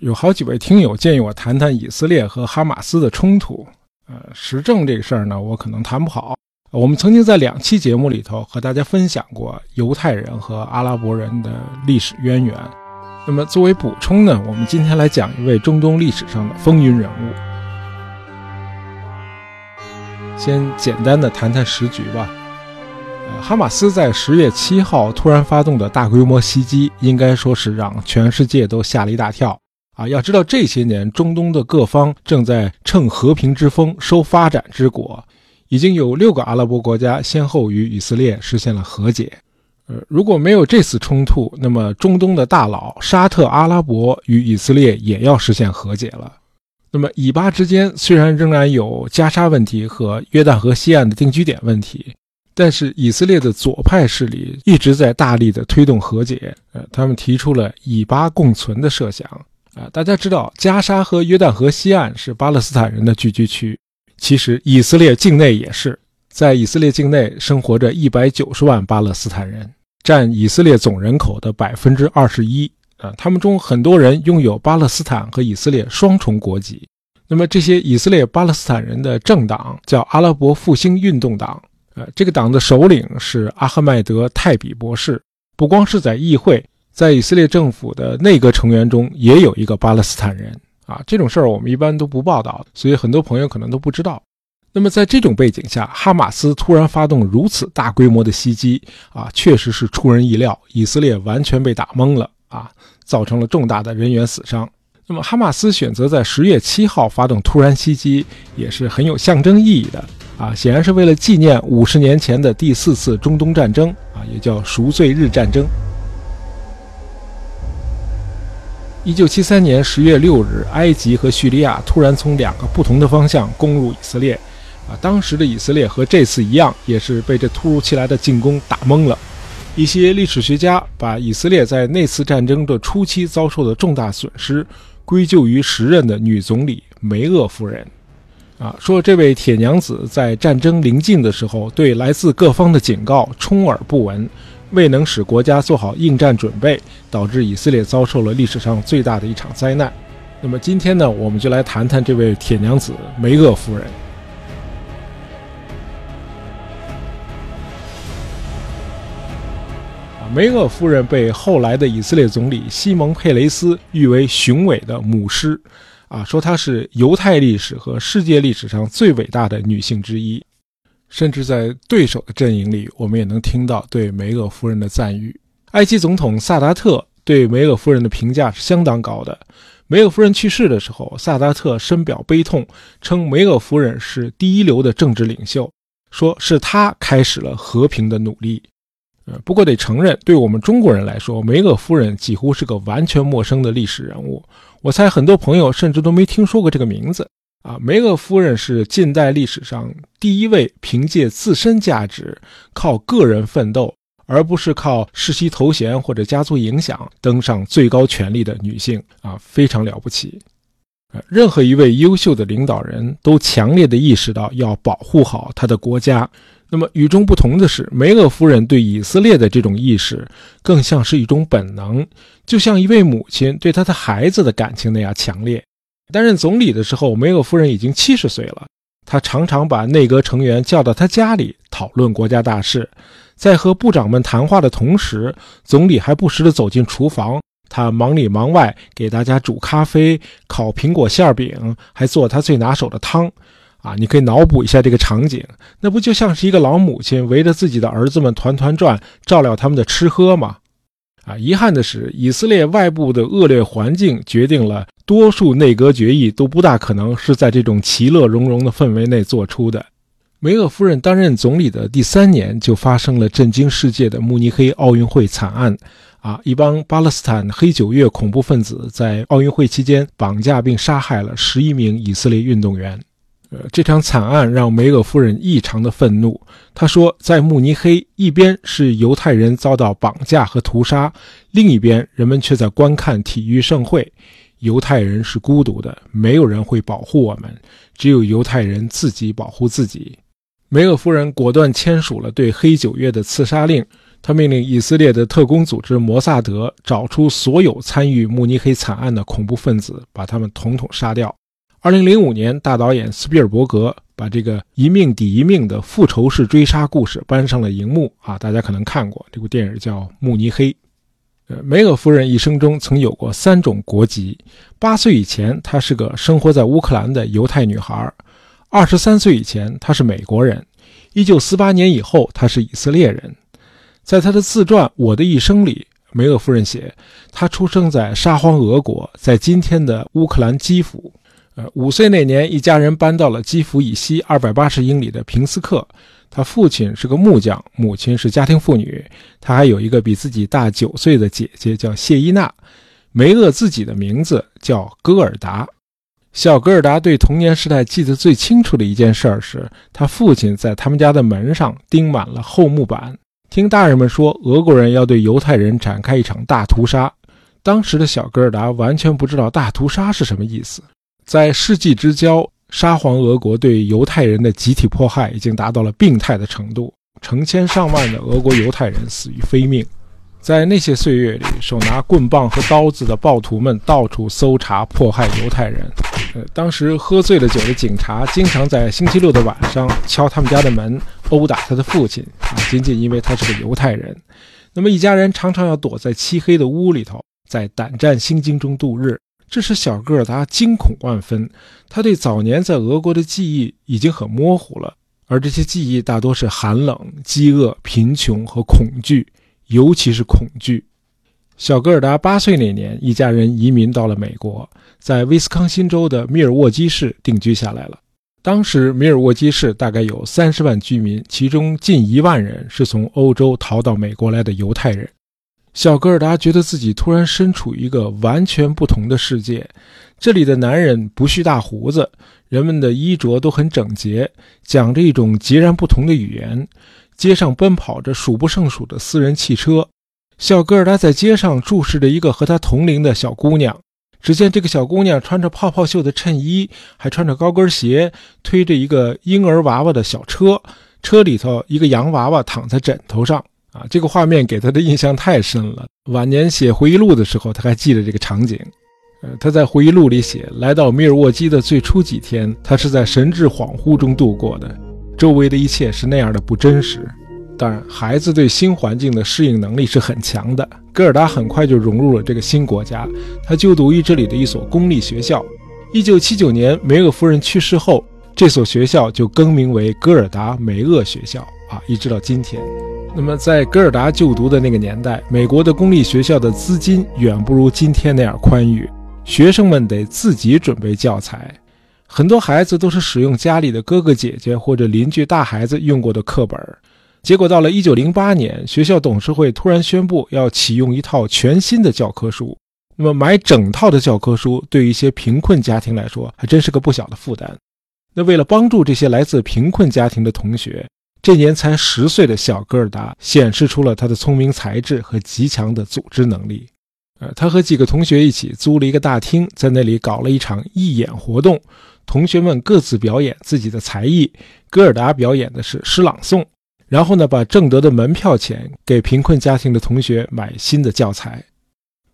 有好几位听友建议我谈谈以色列和哈马斯的冲突。时政这个事儿呢，我可能谈不好。我们曾经在两期节目里头和大家分享过犹太人和阿拉伯人的历史渊源。那么作为补充呢，我们今天来讲一位中东历史上的风云人物。先简单的谈谈时局吧。哈马斯在10月7号突然发动的大规模袭击，应该说是让全世界都吓了一大跳。要知道这些年中东的各方正在趁和平之风收发展之果，已经有6个阿拉伯国家先后与以色列实现了和解。如果没有这次冲突，那么中东的大佬沙特阿拉伯与以色列也要实现和解了。那么以巴之间虽然仍然有加沙问题和约旦河西岸的定居点问题，但是以色列的左派势力一直在大力的推动和解。他们提出了以巴共存的设想。大家知道加沙和约旦河西岸是巴勒斯坦人的聚居区，其实以色列境内也是，在以色列境内生活着190万巴勒斯坦人，占以色列总人口的 21%。他们中很多人拥有巴勒斯坦和以色列双重国籍。那么这些以色列巴勒斯坦人的政党叫阿拉伯复兴运动党。这个党的首领是阿赫迈德·泰比博士，不光是在议会，在以色列政府的内阁成员中也有一个巴勒斯坦人。这种事儿我们一般都不报道，所以很多朋友可能都不知道。那么在这种背景下，哈马斯突然发动如此大规模的袭击，确实是出人意料，以色列完全被打懵了，造成了重大的人员死伤。那么哈马斯选择在10月7号发动突然袭击，也是很有象征意义的，显然是为了纪念50年前的第4次中东战争，也叫赎罪日战争。1973年10月6日，埃及和叙利亚突然从两个不同的方向攻入以色列。当时的以色列和这次一样，也是被这突如其来的进攻打懵了。一些历史学家把以色列在那次战争的初期遭受的重大损失归咎于时任的女总理梅厄夫人。说这位铁娘子在战争临近的时候对来自各方的警告充耳不闻，未能使国家做好应战准备，导致以色列遭受了历史上最大的一场灾难。那么今天呢，我们就来谈谈这位铁娘子梅厄夫人。梅厄夫人被后来的以色列总理西蒙佩雷斯誉为雄伟的母狮，说她是犹太历史和世界历史上最伟大的女性之一。甚至在对手的阵营里，我们也能听到对梅厄夫人的赞誉。埃及总统萨达特对梅厄夫人的评价是相当高的。梅厄夫人去世的时候，萨达特深表悲痛，称梅厄夫人是第一流的政治领袖，说是她开始了和平的努力。不过得承认，对我们中国人来说，梅厄夫人几乎是个完全陌生的历史人物。我猜很多朋友甚至都没听说过这个名字。梅厄夫人是近代历史上第一位凭借自身价值靠个人奋斗，而不是靠世袭头衔或者家族影响登上最高权力的女性，非常了不起。任何一位优秀的领导人都强烈地意识到要保护好他的国家。那么与众不同的是，梅厄夫人对以色列的这种意识更像是一种本能，就像一位母亲对她的孩子的感情那样强烈。担任总理的时候，梅厄夫人已经70岁了，她常常把内阁成员叫到她家里讨论国家大事。在和部长们谈话的同时，总理还不时地走进厨房，她忙里忙外给大家煮咖啡、烤苹果馅饼，还做她最拿手的汤。你可以脑补一下这个场景，那不就像是一个老母亲围着自己的儿子们团团转，照料他们的吃喝吗？遗憾的是，以色列外部的恶劣环境决定了多数内阁决议都不大可能是在这种其乐融融的氛围内做出的。梅厄夫人担任总理的第3年，就发生了震惊世界的慕尼黑奥运会惨案。一帮巴勒斯坦黑9月恐怖分子在奥运会期间绑架并杀害了11名以色列运动员。这场惨案让梅厄夫人异常的愤怒。她说，在慕尼黑，一边是犹太人遭到绑架和屠杀，另一边人们却在观看体育盛会。犹太人是孤独的，没有人会保护我们，只有犹太人自己保护自己。梅厄夫人果断签署了对黑9月的刺杀令，他命令以色列的特工组织摩萨德找出所有参与慕尼黑惨案的恐怖分子，把他们统统杀掉。2005年，大导演斯皮尔伯格把这个一命抵一命的复仇式追杀故事搬上了荧幕啊，大家可能看过这部电影叫《慕尼黑》。梅尔夫人一生中曾有过3种国籍。8岁以前，她是个生活在乌克兰的犹太女孩；23岁以前，她是美国人；1948年以后，她是以色列人。在他的自传《我的一生》里，梅厄夫人写，他出生在沙皇俄国，在今天的乌克兰基辅。5岁那年，一家人搬到了基辅以西280英里的平斯克。他父亲是个木匠，母亲是家庭妇女，他还有一个比自己大9岁的姐姐叫谢伊娜。梅厄自己的名字叫戈尔达。小戈尔达对童年时代记得最清楚的一件事是，他父亲在他们家的门上钉满了厚木板。听大人们说，俄国人要对犹太人展开一场大屠杀。当时的小戈尔达完全不知道大屠杀是什么意思。在世纪之交，沙皇俄国对犹太人的集体迫害已经达到了病态的程度，成千上万的俄国犹太人死于非命。在那些岁月里，手拿棍棒和刀子的暴徒们到处搜查迫害犹太人。当时喝醉了酒的警察经常在星期六的晚上敲他们家的门，殴打他的父亲啊，仅仅因为他是个犹太人。那么一家人常常要躲在漆黑的屋里头，在胆战心惊中度日。这使小戈尔达惊恐万分，他对早年在俄国的记忆已经很模糊了，而这些记忆大多是寒冷、饥饿、贫穷和恐惧，尤其是恐惧。小戈尔达8岁那年，一家人移民到了美国，在威斯康辛州的密尔沃基市定居下来了。当时密尔沃基市大概有30万居民，其中近1万人是从欧洲逃到美国来的犹太人。小戈尔达觉得自己突然身处一个完全不同的世界，这里的男人不蓄大胡子，人们的衣着都很整洁，讲着一种截然不同的语言，街上奔跑着数不胜数的私人汽车。小戈尔达在街上注视着一个和他同龄的小姑娘，只见这个小姑娘穿着泡泡袖的衬衣，还穿着高跟鞋，推着一个婴儿娃娃的小车，车里头一个洋娃娃躺在枕头上啊，这个画面给他的印象太深了。晚年写回忆录的时候，他还记得这个场景。他在回忆录里写，来到密尔沃基的最初几天，他是在神志恍惚中度过的，周围的一切是那样的不真实。当然，孩子对新环境的适应能力是很强的，戈尔达很快就融入了这个新国家。他就读于这里的一所公立学校。1979年梅厄夫人去世后，这所学校就更名为戈尔达梅厄学校啊，一直到今天。那么在戈尔达就读的那个年代，美国的公立学校的资金远不如今天那样宽裕，学生们得自己准备教材。很多孩子都是使用家里的哥哥姐姐或者邻居大孩子用过的课本。结果到了1908年，学校董事会突然宣布要启用一套全新的教科书。那么买整套的教科书对一些贫困家庭来说还真是个不小的负担。那为了帮助这些来自贫困家庭的同学，这年才10岁的小戈尔达显示出了他的聪明才智和极强的组织能力。他和几个同学一起租了一个大厅，在那里搞了一场义演活动，同学们各自表演自己的才艺。戈尔达表演的是诗朗诵，然后呢，把挣得的门票钱给贫困家庭的同学买新的教材。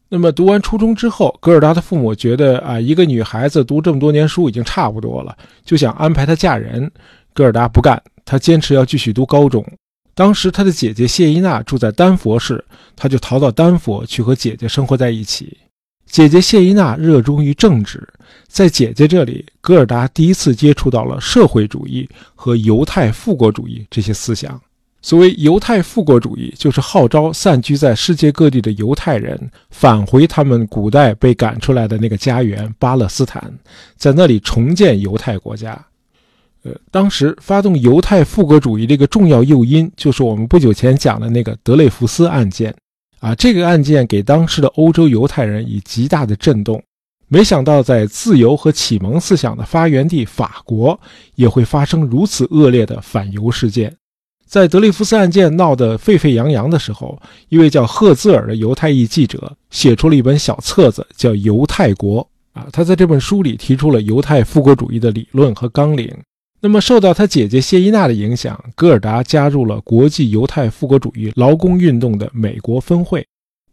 那么读完初中之后，戈尔达的父母觉得啊，一个女孩子读这么多年书已经差不多了，就想安排她嫁人。戈尔达不干，她坚持要继续读高中。当时她的姐姐谢伊娜住在丹佛市，她就逃到丹佛去和姐姐生活在一起。姐姐谢伊娜热衷于政治，在姐姐这里，戈尔达第一次接触到了社会主义和犹太复国主义这些思想。所谓犹太复国主义，就是号召散居在世界各地的犹太人返回他们古代被赶出来的那个家园巴勒斯坦，在那里重建犹太国家。当时发动犹太复国主义的一个重要诱因，就是我们不久前讲的那个德累福斯案件。这个案件给当时的欧洲犹太人以极大的震动，没想到在自由和启蒙思想的发源地法国也会发生如此恶劣的反犹事件。在德累福斯案件闹得沸沸扬扬的时候，一位叫赫兹尔的犹太裔记者写出了一本小册子叫《犹太国》。他在这本书里提出了犹太复国主义的理论和纲领，那么受到他姐姐谢依纳的影响，戈尔达加入了国际犹太复国主义劳工运动的美国分会。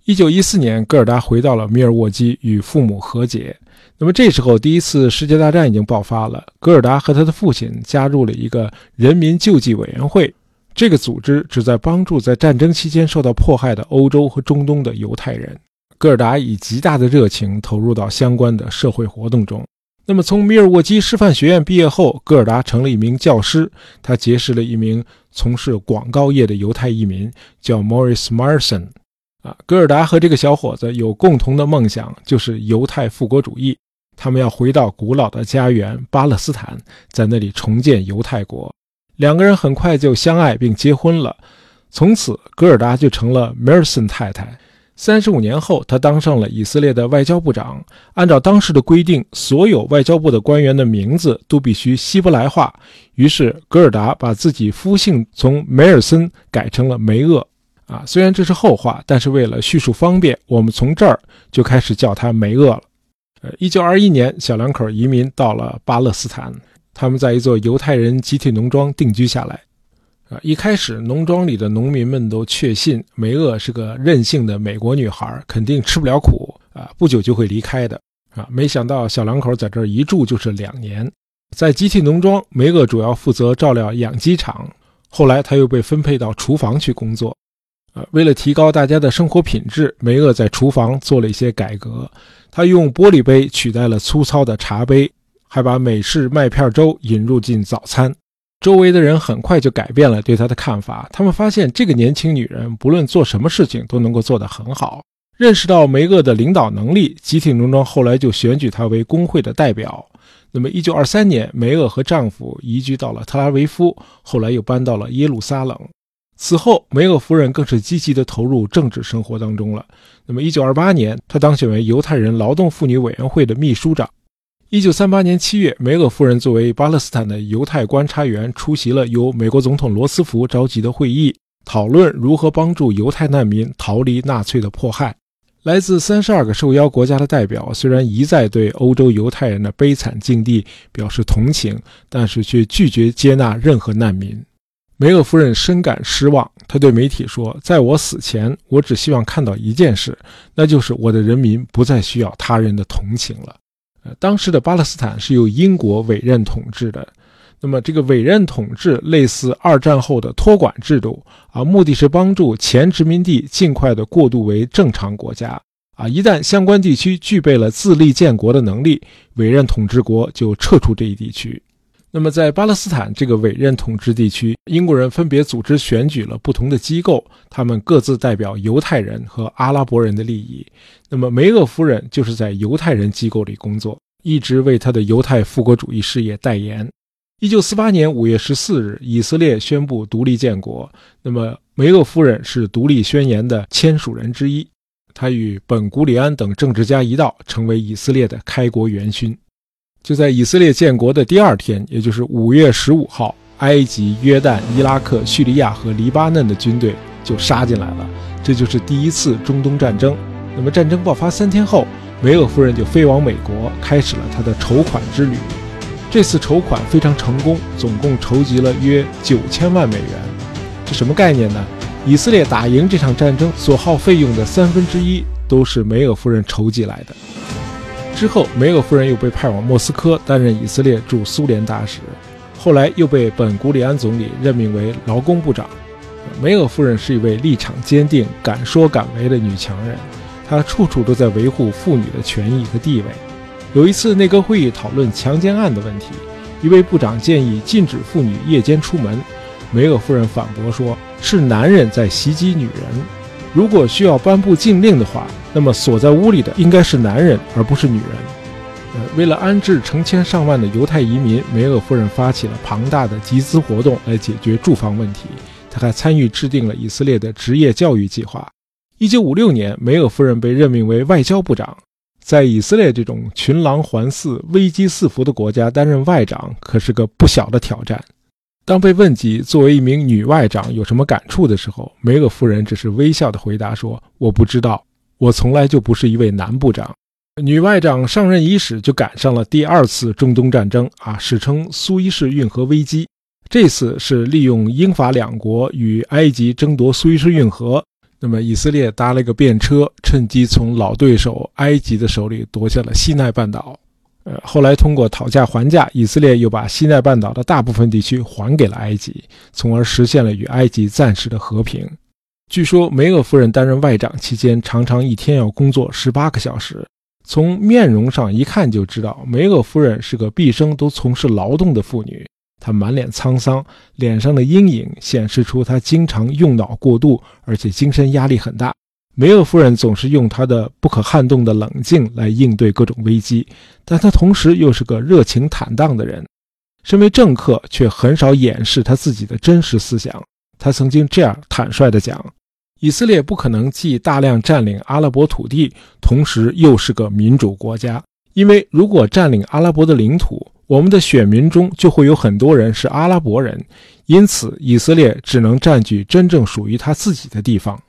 1914年，戈尔达回到了米尔沃基与父母和解。那么这时候第一次世界大战已经爆发了，戈尔达和他的父亲加入了一个人民救济委员会，这个组织旨在帮助在战争期间受到迫害的欧洲和中东的犹太人。戈尔达以极大的热情投入到相关的社会活动中。那么从米尔沃基师范学院毕业后，戈尔达成了一名教师，他结识了一名从事广告业的犹太移民，叫 Morris Marson。戈尔达和这个小伙子有共同的梦想，就是犹太复国主义。他们要回到古老的家园巴勒斯坦，在那里重建犹太国。两个人很快就相爱并结婚了，从此戈尔达就成了 Marson 太太。35年后，他当上了以色列的外交部长。按照当时的规定，所有外交部的官员的名字都必须希伯来化，于是戈尔达把自己夫姓从梅尔森改成了梅厄。虽然这是后话，但是为了叙述方便，我们从这儿就开始叫他梅厄了。1921年，小两口移民到了巴勒斯坦，他们在一座犹太人集体农庄定居下来。一开始农庄里的农民们都确信梅厄是个任性的美国女孩，肯定吃不了苦，不久就会离开的。没想到小两口在这儿一住就是2年。在集体农庄，梅厄主要负责照料养鸡场，后来他又被分配到厨房去工作。为了提高大家的生活品质，梅厄在厨房做了一些改革。他用玻璃杯取代了粗糙的茶杯，还把美式麦片粥引入进早餐。周围的人很快就改变了对他的看法，他们发现这个年轻女人不论做什么事情都能够做得很好。认识到梅厄的领导能力，集体农庄后来就选举他为工会的代表。那么1923年，梅厄和丈夫移居到了特拉维夫，后来又搬到了耶路撒冷。此后，梅厄夫人更是积极地投入政治生活当中了。那么1928年，她当选为犹太人劳动妇女委员会的秘书长。1938年7月，梅厄夫人作为巴勒斯坦的犹太观察员，出席了由美国总统罗斯福召集的会议，讨论如何帮助犹太难民逃离纳粹的迫害。来自32个受邀国家的代表虽然一再对欧洲犹太人的悲惨境地表示同情，但是却拒绝接纳任何难民。梅厄夫人深感失望，她对媒体说，在我死前，我只希望看到一件事，那就是我的人民不再需要他人的同情了。当时的巴勒斯坦是由英国委任统治的，那么这个委任统治类似二战后的托管制度，目的是帮助前殖民地尽快的过渡为正常国家。一旦相关地区具备了自立建国的能力，委任统治国就撤出这一地区。那么在巴勒斯坦这个委任统治地区，英国人分别组织选举了不同的机构，他们各自代表犹太人和阿拉伯人的利益。那么梅厄夫人就是在犹太人机构里工作，一直为他的犹太复国主义事业代言。1948年5月14日，以色列宣布独立建国，那么梅厄夫人是独立宣言的签署人之一，她与本古里安等政治家一道，成为以色列的开国元勋。就在以色列建国的第二天，也就是5月15号，埃及、约旦、伊拉克、叙利亚和黎巴嫩的军队就杀进来了，这就是第一次中东战争。那么战争爆发3天后，梅厄夫人就飞往美国，开始了她的筹款之旅。这次筹款非常成功，总共筹集了约9000万美元。这什么概念呢？以色列打赢这场战争所耗费用的1/3都是梅厄夫人筹集来的。之后，梅厄夫人又被派往莫斯科，担任以色列驻苏联大使，后来又被本古里安总理任命为劳工部长。梅厄夫人是一位立场坚定、敢说敢为的女强人，她处处都在维护妇女的权益和地位。有一次内阁会议讨论强奸案的问题，一位部长建议禁止妇女夜间出门，梅厄夫人反驳说，是男人在袭击女人，如果需要颁布禁令的话，那么锁在屋里的应该是男人而不是女人。为了安置成千上万的犹太移民，梅厄夫人发起了庞大的集资活动来解决住房问题，她还参与制定了以色列的职业教育计划。1956年，梅厄夫人被任命为外交部长。在以色列这种群狼环伺、危机四伏的国家，担任外长可是个不小的挑战。当被问及作为一名女外长有什么感触的时候，梅厄夫人只是微笑地回答说，我不知道，我从来就不是一位男部长。女外长上任伊始就赶上了第二次中东战争史称苏伊士运河危机。这次是利用英法两国与埃及争夺苏伊士运河，那么以色列搭了一个便车，趁机从老对手埃及的手里夺下了西奈半岛。后来通过讨价还价，以色列又把西奈半岛的大部分地区还给了埃及，从而实现了与埃及暂时的和平。据说梅厄夫人担任外长期间，常常一天要工作18个小时。从面容上一看就知道，梅厄夫人是个毕生都从事劳动的妇女。她满脸沧桑，脸上的阴影显示出她经常用脑过度，而且精神压力很大。梅厄夫人总是用她的不可撼动的冷静来应对各种危机，但她同时又是个热情坦荡的人。身为政客，却很少掩饰她自己的真实思想。她曾经这样坦率地讲，以色列不可能既大量占领阿拉伯土地，同时又是个民主国家，因为如果占领阿拉伯的领土，我们的选民中就会有很多人是阿拉伯人，因此以色列只能占据真正属于他自己的地方。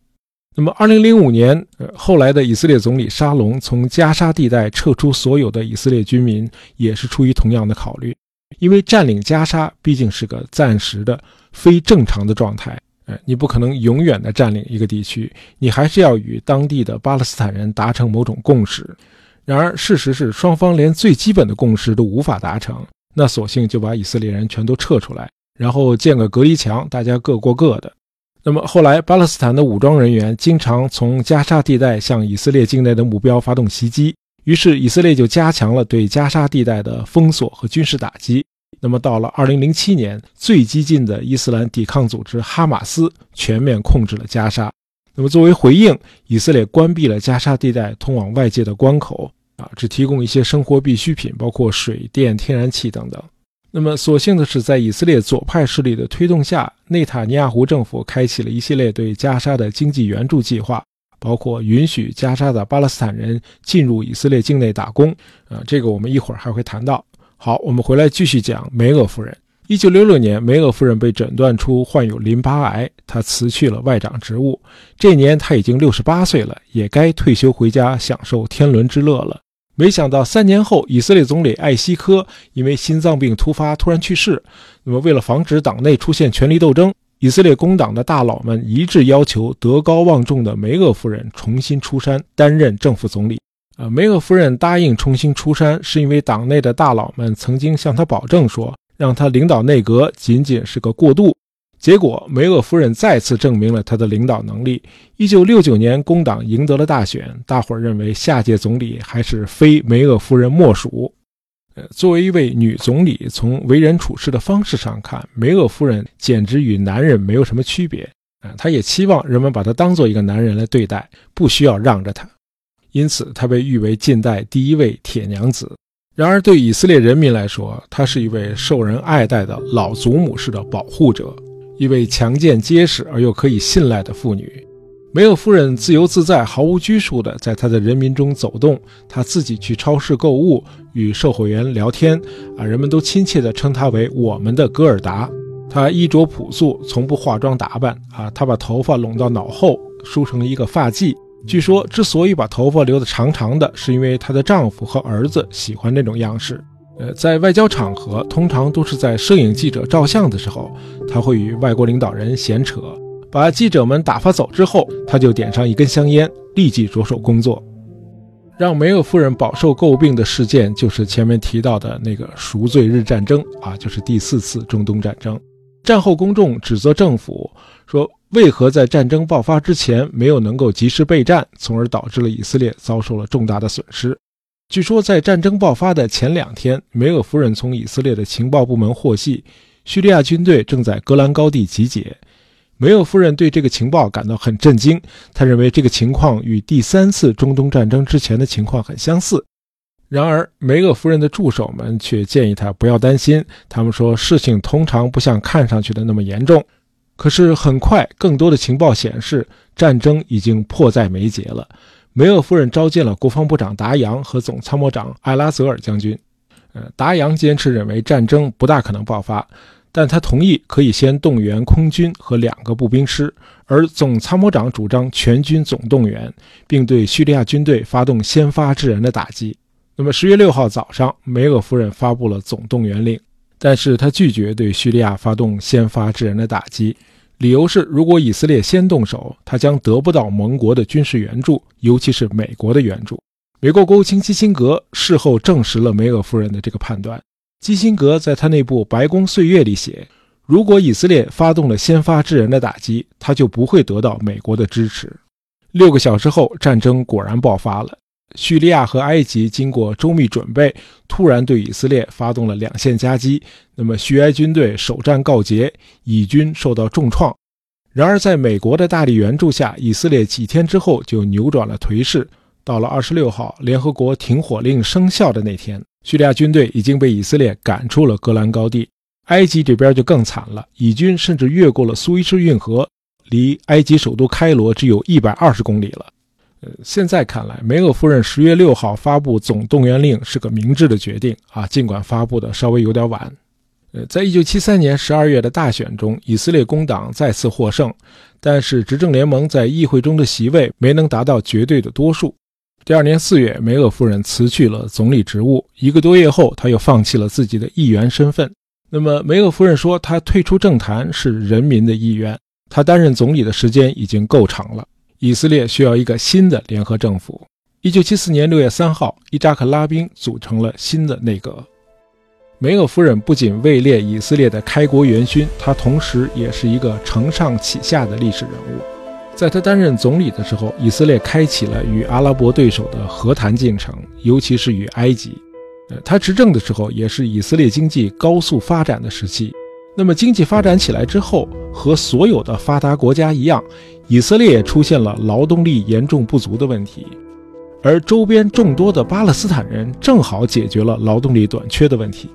那么2005年，后来的以色列总理沙龙从加沙地带撤出所有的以色列军民，也是出于同样的考虑。因为占领加沙毕竟是个暂时的非正常的状态，你不可能永远的占领一个地区，你还是要与当地的巴勒斯坦人达成某种共识。然而事实是，双方连最基本的共识都无法达成，那索性就把以色列人全都撤出来，然后建个隔离墙，大家各过各的。那么后来，巴勒斯坦的武装人员经常从加沙地带向以色列境内的目标发动袭击，于是以色列就加强了对加沙地带的封锁和军事打击。那么到了2007年，最激进的伊斯兰抵抗组织哈马斯全面控制了加沙。那么作为回应，以色列关闭了加沙地带通往外界的关口，只提供一些生活必需品，包括水电、天然气等等。那么所幸的是，在以色列左派势力的推动下，内塔尼亚胡政府开启了一系列对加沙的经济援助计划，包括允许加沙的巴勒斯坦人进入以色列境内打工，这个我们一会儿还会谈到。好，我们回来继续讲梅厄夫人。1966年，梅厄夫人被诊断出患有淋巴癌，她辞去了外长职务。这年她已经68岁了，也该退休回家享受天伦之乐了。没想到3年后，以色列总理艾希科因为心脏病突发突然去世。那么为了防止党内出现权力斗争，以色列工党的大佬们一致要求德高望重的梅厄夫人重新出山，担任政府总理。梅厄夫人答应重新出山，是因为党内的大佬们曾经向她保证说，让她领导内阁仅仅是个过渡。结果梅厄夫人再次证明了她的领导能力。1969年工党赢得了大选，大伙儿认为下届总理还是非梅厄夫人莫属。作为一位女总理，从为人处事的方式上看，梅厄夫人简直与男人没有什么区别。她也期望人们把她当做一个男人来对待，不需要让着她。因此她被誉为近代第一位铁娘子。然而对以色列人民来说，她是一位受人爱戴的老祖母式的保护者，一位强健结实而又可以信赖的妇女。梅厄夫人自由自在，毫无拘束地在她的人民中走动，她自己去超市购物，与售货员聊天，人们都亲切地称她为我们的戈尔达。她衣着朴素，从不化妆打扮，她把头发拢到脑后，梳成一个发髻。据说之所以把头发留得长长的，是因为她的丈夫和儿子喜欢这种样式。在外交场合，通常都是在摄影记者照相的时候，他会与外国领导人闲扯，把记者们打发走之后，他就点上一根香烟，立即着手工作。让梅厄夫人饱受诟病的事件，就是前面提到的那个赎罪日战争，就是第4次中东战争。战后公众指责政府说，为何在战争爆发之前没有能够及时备战，从而导致了以色列遭受了重大的损失。据说在战争爆发的前2天，梅厄夫人从以色列的情报部门获悉，叙利亚军队正在戈兰高地集结。梅厄夫人对这个情报感到很震惊，她认为这个情况与第3次中东战争之前的情况很相似。然而梅厄夫人的助手们却建议她不要担心，他们说事情通常不像看上去的那么严重。可是很快，更多的情报显示战争已经迫在眉睫了。梅厄夫人召见了国防部长达扬和总参谋长艾拉泽尔将军。达扬坚持认为战争不大可能爆发，但他同意可以先动员空军和2个步兵师，而总参谋长主张全军总动员，并对叙利亚军队发动先发制人的打击。那么10月6号早上，梅厄夫人发布了总动员令，但是他拒绝对叙利亚发动先发制人的打击，理由是如果以色列先动手，他将得不到盟国的军事援助，尤其是美国的援助。美国国务卿基辛格事后证实了梅厄夫人的这个判断。基辛格在他那部《白宫岁月》里写，如果以色列发动了先发制人的打击，他就不会得到美国的支持。6个小时后，战争果然爆发了。叙利亚和埃及经过周密准备，突然对以色列发动了2线夹击，那么叙埃军队首战告捷，以军受到重创。然而在美国的大力援助下，以色列几天之后就扭转了颓势。到了26号，联合国停火令生效的那天，叙利亚军队已经被以色列赶出了戈兰高地。埃及这边就更惨了，以军甚至越过了苏伊士运河，离埃及首都开罗只有120公里了。现在看来，梅厄夫人10月6号发布总动员令是个明智的决定啊，尽管发布的稍微有点晚。在1973年12月的大选中，以色列工党再次获胜，但是执政联盟在议会中的席位没能达到绝对的多数。第二年4月，梅厄夫人辞去了总理职务，1个多月后，她又放弃了自己的议员身份。那么梅厄夫人说，她退出政坛是人民的意愿，她担任总理的时间已经够长了，以色列需要一个新的联合政府。1974年6月3号，伊扎克拉宾组成了新的内阁。梅厄夫人不仅位列以色列的开国元勋，她同时也是一个承上启下的历史人物。在他担任总理的时候，以色列开启了与阿拉伯对手的和谈进程，尤其是与埃及。他执政的时候也是以色列经济高速发展的时期。那么经济发展起来之后，和所有的发达国家一样，以色列也出现了劳动力严重不足的问题，而周边众多的巴勒斯坦人正好解决了劳动力短缺的问题。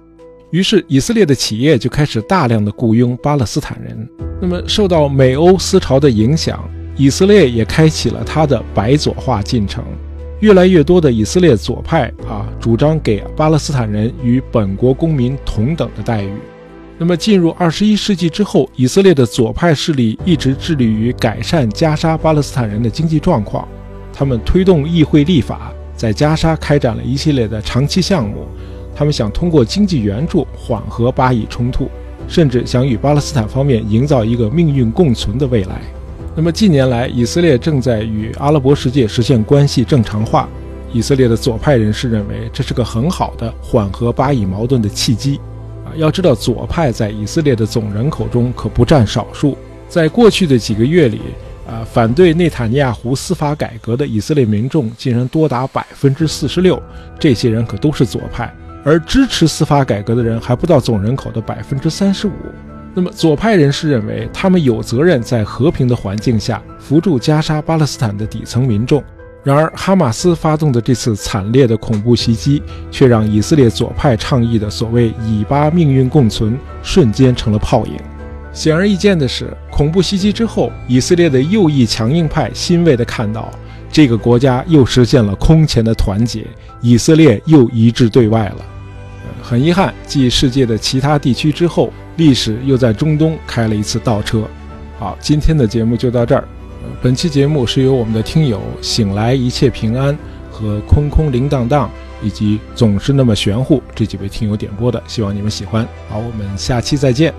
于是以色列的企业就开始大量的雇佣巴勒斯坦人。那么受到美欧思潮的影响，以色列也开启了他的白左化进程，越来越多的以色列左派主张给巴勒斯坦人与本国公民同等的待遇。那么进入21世纪之后，以色列的左派势力一直致力于改善加沙巴勒斯坦人的经济状况，他们推动议会立法，在加沙开展了一系列的长期项目，他们想通过经济援助缓和巴以冲突，甚至想与巴勒斯坦方面营造一个命运共存的未来。那么近年来，以色列正在与阿拉伯世界实现关系正常化，以色列的左派人士认为这是个很好的缓和巴以矛盾的契机。要知道，左派在以色列的总人口中可不占少数。在过去的几个月里，反对内塔尼亚胡司法改革的以色列民众竟然多达 46%， 这些人可都是左派，而支持司法改革的人还不到总人口的 35%。那么左派人士认为，他们有责任在和平的环境下扶助加沙巴勒斯坦的底层民众。然而哈马斯发动的这次惨烈的恐怖袭击，却让以色列左派倡议的所谓以巴命运共存瞬间成了泡影。显而易见的是，恐怖袭击之后，以色列的右翼强硬派欣慰地看到，这个国家又实现了空前的团结，以色列又一致对外了。很遗憾，继世界的其他地区之后，历史又在中东开了一次倒车。好，今天的节目就到这儿。本期节目是由我们的听友醒来一切平安和空空灵荡荡以及总是那么玄乎这几位听友点播的，希望你们喜欢。好，我们下期再见。